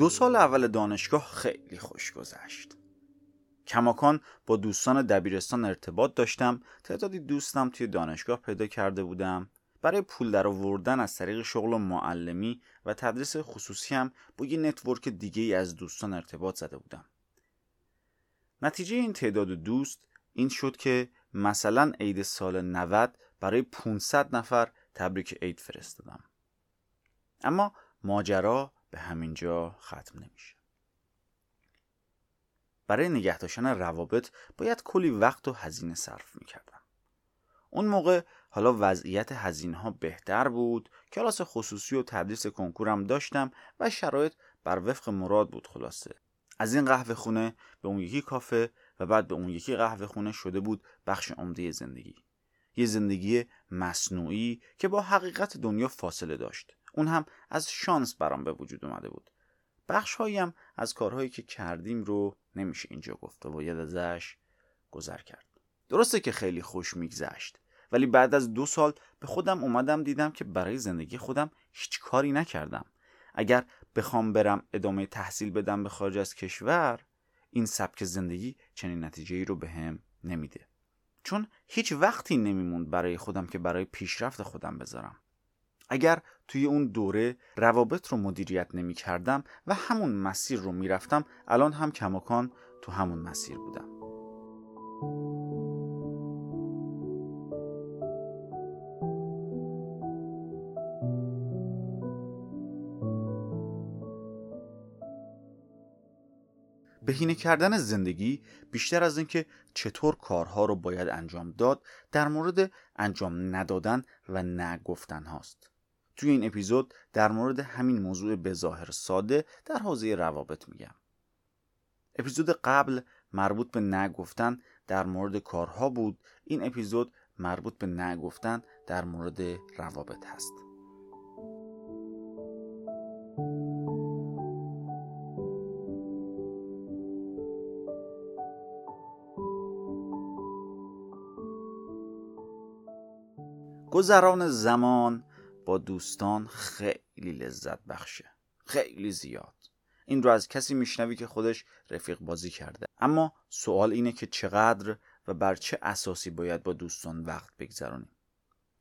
2 سال اول دانشگاه خیلی خوش گذشت. کماکان با دوستان دبیرستان ارتباط داشتم، تعدادی دوستم توی دانشگاه پیدا کرده بودم. برای پول درآوردن از طریق شغل معلمی و تدریس خصوصی هم با یه نتورک دیگه‌ای از دوستان ارتباط زده بودم. نتیجه این تعداد دوست این شد که مثلا عید سال 90 برای 500 نفر تبریک عید فرستادم. اما ماجرا به همین جا ختم نمیشه. برای نگه داشتن روابط باید کلی وقت و هزینه صرف میکردم. اون موقع حالا وضعیت هزینه ها بهتر بود، کلاس خصوصی و تدریس کنکورم داشتم و شرایط بر وفق مراد بود. خلاصه از این قهوه خونه به اون یکی کافه و بعد به اون یکی قهوه خونه شده بود بخش عمده زندگی. یه زندگی مصنوعی که با حقیقت دنیا فاصله داشت. اون هم از شانس برام به وجود اومده بود. بخش‌هایی هم از کارهایی که کردیم رو نمیشه اینجا گفت و باید ازش گذر کرد. درسته که خیلی خوش میگذشت، ولی بعد از 2 سال به خودم اومدم دیدم که برای زندگی خودم هیچ کاری نکردم. اگر بخوام برم ادامه تحصیل بدم به خارج از کشور، این سبک زندگی چنین نتیجه‌ای رو بهم نمیده. چون هیچ وقتی نمیموند برای خودم که برای پیشرفت خودم بذارم. اگر توی اون دوره روابط رو مدیریت نمی کردم و همون مسیر رو می رفتم، الان هم کماکان تو همون مسیر بودم. بهینه کردن زندگی بیشتر از اینکه چطور کارها رو باید انجام داد، در مورد انجام ندادن و نگفتن هاست. توی این اپیزود در مورد همین موضوع بظاهر ساده در حوزه روابط میگم. اپیزود قبل مربوط به نگفتن در مورد کارها بود. این اپیزود مربوط به نگفتن در مورد روابط هست. گذران زمان با دوستان خیلی لذت بخشه، خیلی زیاد. این رو از کسی میشنوی که خودش رفیق بازی کرده. اما سوال اینه که چقدر و بر چه اساسی باید با دوستان وقت بگذرونی؟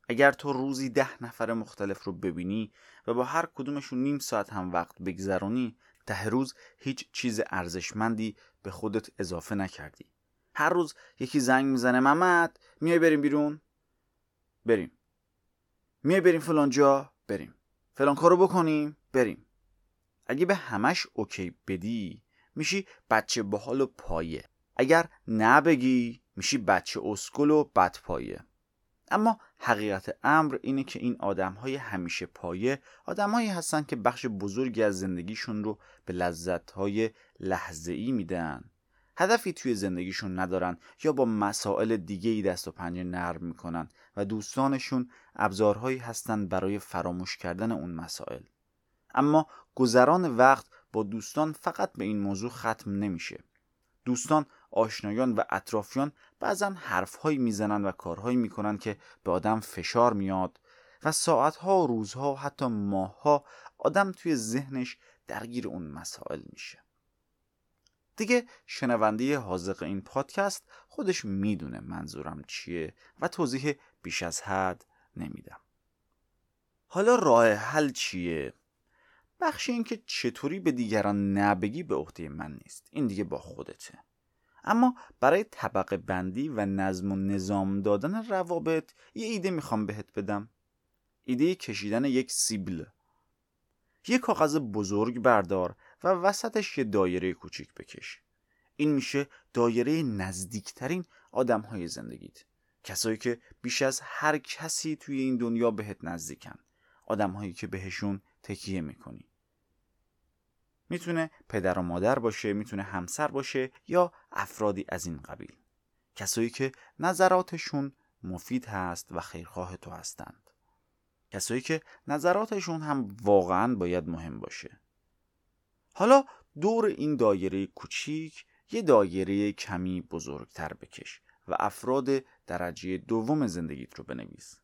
اگر تو روزی 10 نفر مختلف رو ببینی و با هر کدومشون نیم ساعت هم وقت بگذرونی، ته روز هیچ چیز ارزشمندی به خودت اضافه نکردی. هر روز یکی زنگ میزنه محمد میای بریم بیرون؟ بریم. میای بریم فلان جا؟ بریم. فلان کارو بکنیم؟ بریم. اگه به همش اوکی بدی میشی بچه باحال و پایه. اگر نبگی میشی بچه اسکول و بد پایه. اما حقیقت امر اینه که این آدم‌های همیشه پایه آدم‌هایی هستن که بخش بزرگی از زندگیشون رو به لذت‌های لحظه‌ای میدن. هدفی توی زندگیشون ندارن یا با مسائل دیگه‌ای دست و پنجه نرم میکنن و دوستانشون ابزارهایی هستن برای فراموش کردن اون مسائل. اما گذران وقت با دوستان فقط به این موضوع ختم نمیشه. دوستان، آشنایان و اطرافیان بعضن حرفهایی میزنن و کارهایی میکنن که به آدم فشار میاد و ساعتها و روزها و حتی ماهها آدم توی ذهنش درگیر اون مسائل میشه. دیگه شنونده حاذق این پادکست خودش میدونه منظورم چیه و توضیح بیش از حد نمیدم. حالا راه حل چیه؟ بخش این که چطوری به دیگران نبگی به عهده من نیست. این دیگه با خودته. اما برای طبقه بندی و نظم و نظام دادن روابط یه ایده میخوام بهت بدم. ایده کشیدن یک سیبل. یک کاغذ بزرگ بردار و وسطش یه دایره کوچیک بکش. این میشه دایره نزدیکترین آدم‌های زندگیت. کسایی که بیش از هر کسی توی این دنیا بهت نزدیکن. آدم‌هایی که بهشون تکیه میکنی. میتونه پدر و مادر باشه، میتونه همسر باشه یا افرادی از این قبیل. کسایی که نظراتشون مفید هست و خیرخواه تو هستند. کسایی که نظراتشون هم واقعاً باید مهم باشه. حالا دور این دایره کوچیک یه دایره کمی بزرگتر بکش و افراد درجه 2 زندگیت رو بنویس.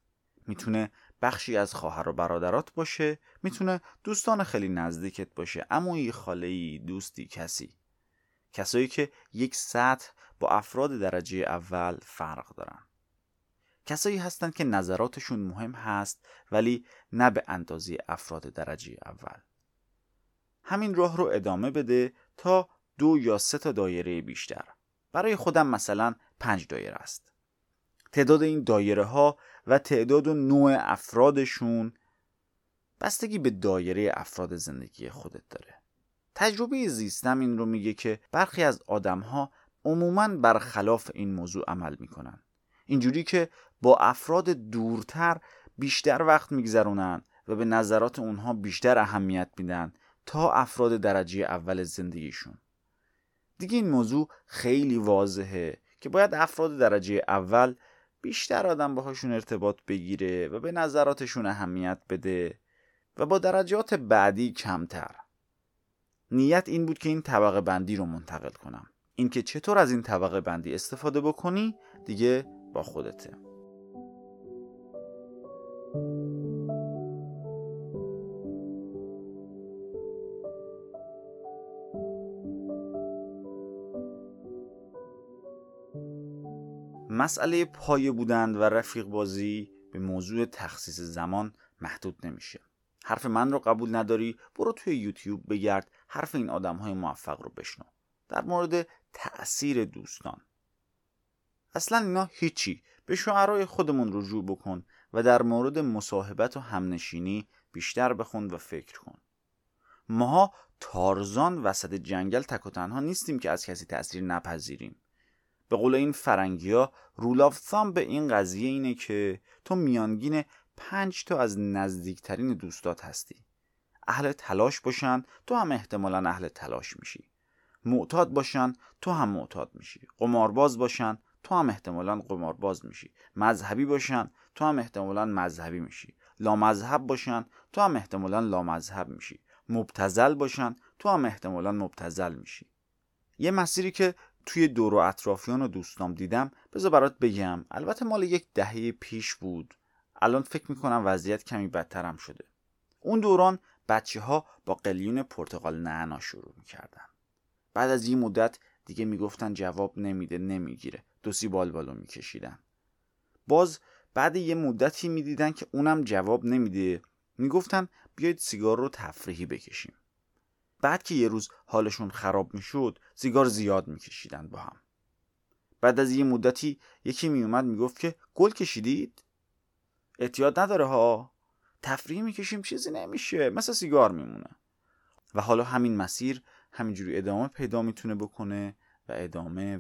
میتونه بخشی از خواهر و برادرات باشه، میتونه دوستان خیلی نزدیکت باشه، عمویی، خاله‌ای، دوستی، کسایی که یک سطح با افراد درجه اول فرق دارن. کسایی هستن که نظراتشون مهم هست ولی نه به اندازه افراد درجه اول. همین راه رو ادامه بده تا 2 یا 3 تا دایره بیشتر. برای خودم مثلا 5 دایره است. تعداد این دایره ها و تعداد و نوع افرادشون بستگی به دایره افراد زندگی خودت داره. تجربه زیستم این رو میگه که برخی از آدم‌ها عموماً برخلاف این موضوع عمل میکنن. اینجوری که با افراد دورتر بیشتر وقت میگذرونن و به نظرات اونها بیشتر اهمیت میدن تا افراد درجه اول زندگیشون. دیگه این موضوع خیلی واضحه که باید افراد درجه اول بیشتر آدم باهاشون ارتباط بگیره و به نظراتشون اهمیت بده و با درجات بعدی کمتر. نیت این بود که این طبقه بندی رو منتقل کنم. این که چطور از این طبقه بندی استفاده بکنی دیگه با خودته. مسئله پایه بودن و رفیق بازی به موضوع تخصیص زمان محدود نمیشه. حرف من رو قبول نداری؟ برو توی یوتیوب بگرد، حرف این آدم‌های موفق رو بشنو در مورد تأثیر دوستان. اصلا اینا هیچی. به شعرهای خودمون رجوع بکن و در مورد مصاحبت و همنشینی بیشتر بخون و فکر کن. ماها تارزان وسط جنگل تک و تنها نیستیم که از کسی تأثیر نپذیریم. به قول این فرنگیا، رول آف ثام به این قضیه اینه که تو میانگین 5 تا از نزدیکترین دوستات هستی. اهل تلاش باشن تو هم احتمالاً اهل تلاش میشی. معتاد باشن تو هم معتاد میشی. قمارباز باشن تو هم احتمالاً قمارباز میشی. مذهبی باشن تو هم احتمالاً مذهبی میشی. لامذهب باشن تو هم احتمالاً لامذهب میشی. مبتذل باشن تو هم احتمالاً مبتذل میشی. یه مسیری که توی دور و اطرافیان و دوستام دیدم بذار برات بگم. البته مال یک دهه پیش بود. الان فکر میکنم وضعیت کمی بدتر هم شده. اون دوران بچه‌ها با قلیون پرتقال نعنا شروع میکردن. بعد از یه مدت دیگه میگفتن جواب نمیده، نمیگیره. دوسی بالبالو میکشیدن. باز بعد یه مدتی میدیدن که اونم جواب نمیده، میگفتن بیایید سیگار رو تفریحی بکشیم. بعد که یه روز حالشون خراب میشد، سیگار زیاد میکشیدن با هم. بعد از یه مدتی یکی میومد میگفت که گل کشیدید؟ اعتیاد نداره ها، تفریح میکشیم چیزی نمیشه، مثل سیگار میمونه. و حالا همین مسیر همینجوری ادامه پیدا میتونه بکنه و ادامه.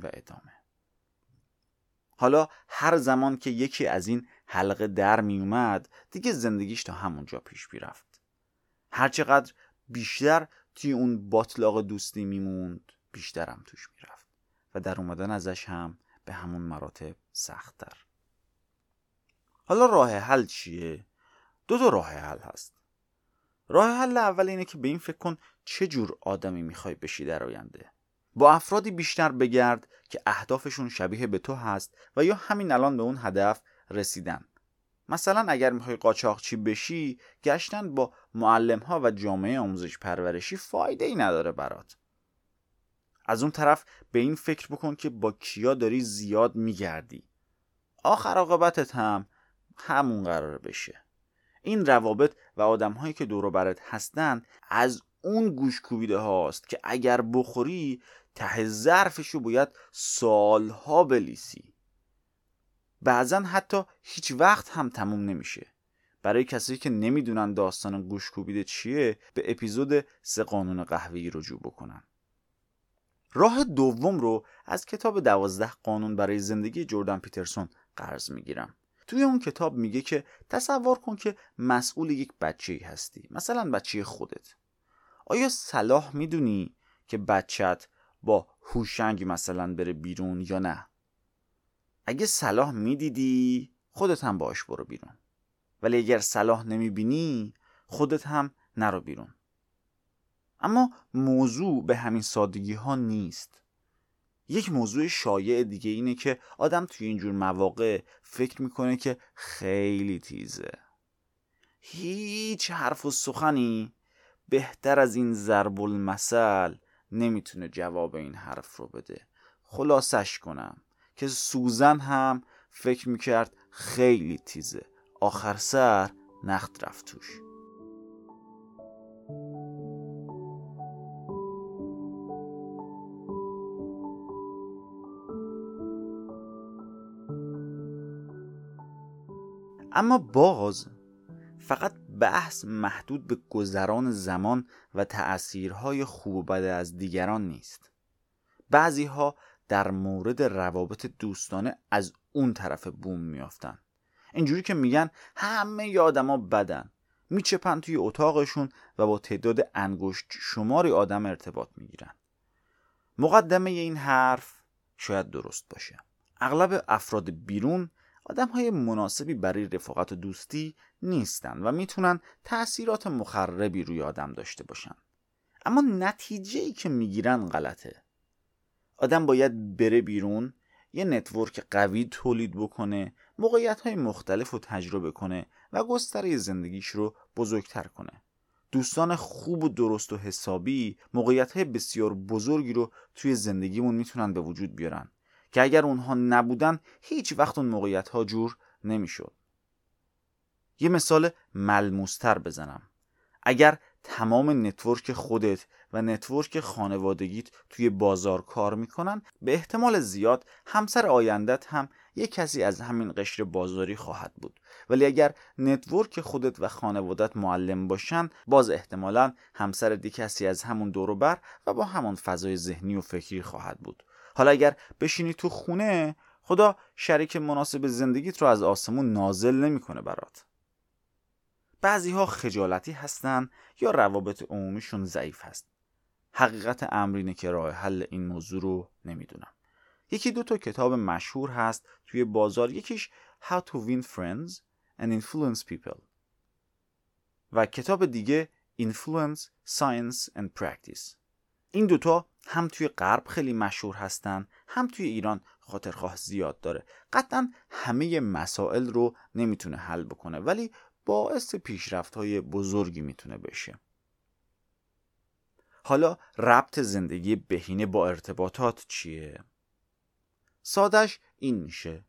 حالا هر زمان که یکی از این حلقه در میومد دیگه زندگیش تا همونجا پیش میرفت. هرچقدر بیشتر توی اون باطلاق دوستی میموند بیشترم توش میرفت و در اومدن ازش هم به همون مراتب سخت‌تر. حالا راه حل چیه؟ 2 تا راه حل هست. راه حل اول اینه که به این فکر کن چه جور آدمی میخوای بشی در آینده. با افرادی بیشتر بگرد که اهدافشون شبیه به تو هست و یا همین الان به اون هدف رسیدن. مثلا اگر میخوای قاچاقچی بشی، گشتن با معلم‌ها و جامعه آموزش پرورشی فایده ای نداره برات. از اون طرف به این فکر بکن که با کیا داری زیاد میگردی. آخر عاقبتت هم همون قرار بشه. این روابط و آدم‌هایی که دور و برت هستن از اون گوشکوبیده هاست که اگر بخوری ته ظرفشو باید سالها بلیسی. بعضن حتی هیچ وقت هم تموم نمیشه. برای کسایی که نمیدونن داستان گوشکوبیده چیه، به اپیزود 3 قانون قهوه‌ای رجوع بکنن. راه دوم رو از کتاب 12 قانون برای زندگی جردن پیترسون قرض میگیرم. توی اون کتاب میگه که تصور کن که مسئول یک بچه‌ای هستی، مثلا بچه خودت. آیا صلاح میدونی که بچت با هوشنگ مثلا بره بیرون یا نه؟ اگه صلاح میدیدی خودت هم باش برو بیرون، ولی اگر صلاح نمیبینی خودت هم نرو بیرون. اما موضوع به همین سادگی ها نیست. یک موضوع شایع دیگه اینه که آدم توی اینجور مواقع فکر میکنه که خیلی تیزه. هیچ حرف و سخنی بهتر از این ضرب المثل نمیتونه جواب این حرف رو بده. خلاصش کنم که سوزن هم فکر میکرد خیلی تیزه، آخر سر نخت رفت توش. اما باز فقط بحث محدود به گذران زمان و تأثیرهای خوب و بد از دیگران نیست. بعضیها در مورد روابط دوستانه از اون طرف بوم میافتن، اینجوری که میگن همه ی آدما بدن، میچپن توی اتاقشون و با تعداد انگشت شماری آدم ارتباط میگیرن. مقدمه این حرف شاید درست باشه. اغلب افراد بیرون آدم‌های مناسبی برای رفاقت و دوستی نیستن و میتونن تأثیرات مخربی روی آدم داشته باشن. اما نتیجه‌ای که میگیرن غلطه. آدم باید بره بیرون، یه نتورک قوی تولید بکنه، موقعیت‌های مختلف رو تجربه کنه و گستره زندگیش رو بزرگتر کنه. دوستان خوب و درست و حسابی موقعیت‌های بسیار بزرگی رو توی زندگیمون میتونن به وجود بیارن که اگر اونها نبودن هیچ وقت اون موقعیت ها جور نمیشد. یه مثال ملموس‌تر بزنم. اگر تمام نتورک خودت و نتورک خانوادگیت توی بازار کار میکنن، به احتمال زیاد همسر آیندت هم یه کسی از همین قشر بازاری خواهد بود. ولی اگر نتورک خودت و خانوادت معلم باشن، باز احتمالاً همسر دیگه کسی از همون دوروبر و با همون فضای ذهنی و فکری خواهد بود. حالا اگر بشینی تو خونه، خدا شریک مناسب زندگیت رو از آسمون نازل نمی‌کنه برات. بعضی‌ها خجالتی هستن یا روابط عمومیشون ضعیف هست. حقیقت امر اینه که راه حل این موضوع رو نمیدونم. یکی دو تا کتاب مشهور هست توی بازار، یکیش How to Win Friends and Influence People و کتاب دیگه Influence, Science and Practice. این دوتا هم توی غرب خیلی مشهور هستن، هم توی ایران خاطرخواه زیاد داره. قطعا همه مسائل رو نمیتونه حل بکنه، ولی باعث پیشرفت‌های بزرگی میتونه بشه. حالا ربط زندگی بهینه با ارتباطات چیه؟ سادش این میشه: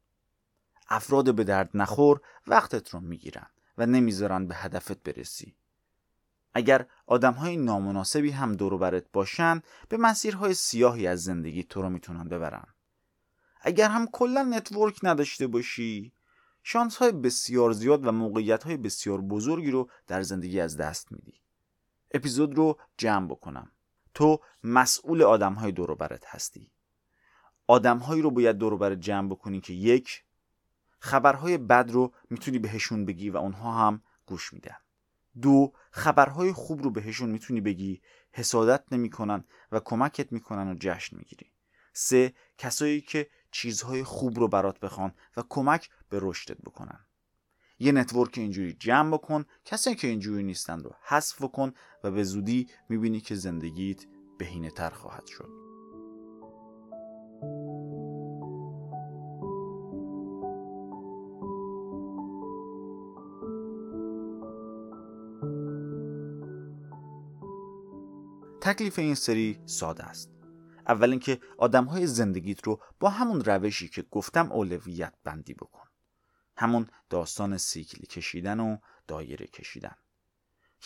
افراد به درد نخور وقتت رو میگیرن و نمیذارن به هدفت برسی. اگر آدم‌های نامناسبی هم دور و برت باشن، به مسیرهای سیاهی از زندگی تو رو میتونن ببرن. اگر هم کلا نتورک نداشته باشی، شانس‌های بسیار زیاد و موقعیت‌های بسیار بزرگی رو در زندگی از دست میدی. اپیزود رو جمع بکنم. تو مسئول آدم‌های دور و برت هستی. آدم‌هایی رو باید دور و برت جمع بکنی که یک، خبرهای بد رو میتونی بهشون بگی و اونها هم گوش میدن. دو، خبرهای خوب رو بهشون میتونی بگی، حسادت نمیکنن و کمکت میکنن و جشن میگیری. سه، کسایی که چیزهای خوب رو برات بخوان و کمک به رشدت بکنن. یه نتورک اینجوری جمع بکن، کسایی که اینجوری نیستن رو حذف کن و به زودی میبینی که زندگیت بهینه‌تر خواهد شد. تکلیف این سری ساده است. اول اینکه آدم‌های زندگیت رو با همون روشی که گفتم اولویت بندی بکن. همون داستان سیکلی کشیدن و دایره کشیدن.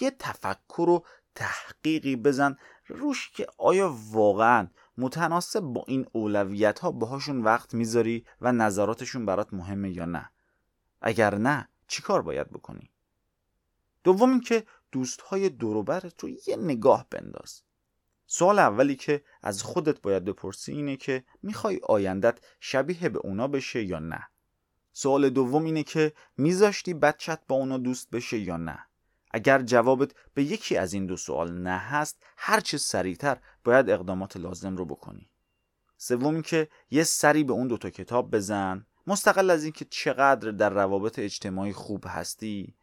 یه تفکر و تحقیقی بزن روش که آیا واقعاً متناسب با این اولویت‌ها باهاشون وقت میذاری و نظراتشون برات مهمه یا نه. اگر نه، چیکار باید بکنی؟ دوم اینکه دوست‌های دور و برت رو یه نگاه بنداز. سوال اولی که از خودت باید بپرسی اینه که میخوای آیندت شبیه به اونا بشه یا نه. سوال دوم اینه که میذاشتی بچت با اونا دوست بشه یا نه. اگر جوابت به یکی از این دو سوال نه هست، هرچه سریعتر باید اقدامات لازم رو بکنی. سوم اینکه یه سری به اون دوتا کتاب بزن، مستقل از اینکه چقدر در روابط اجتماعی خوب هستی.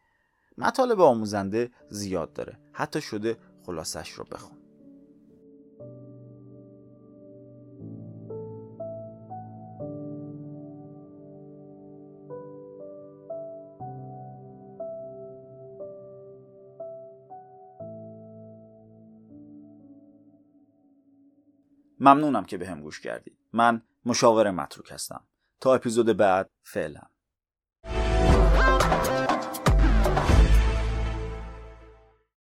مطالب آموزنده زیاد داره، حتی شده خلاصش رو بخون. ممنونم که بهم گوش کردید. من مشاور متروک هستم. تا اپیزود بعد، فعلا.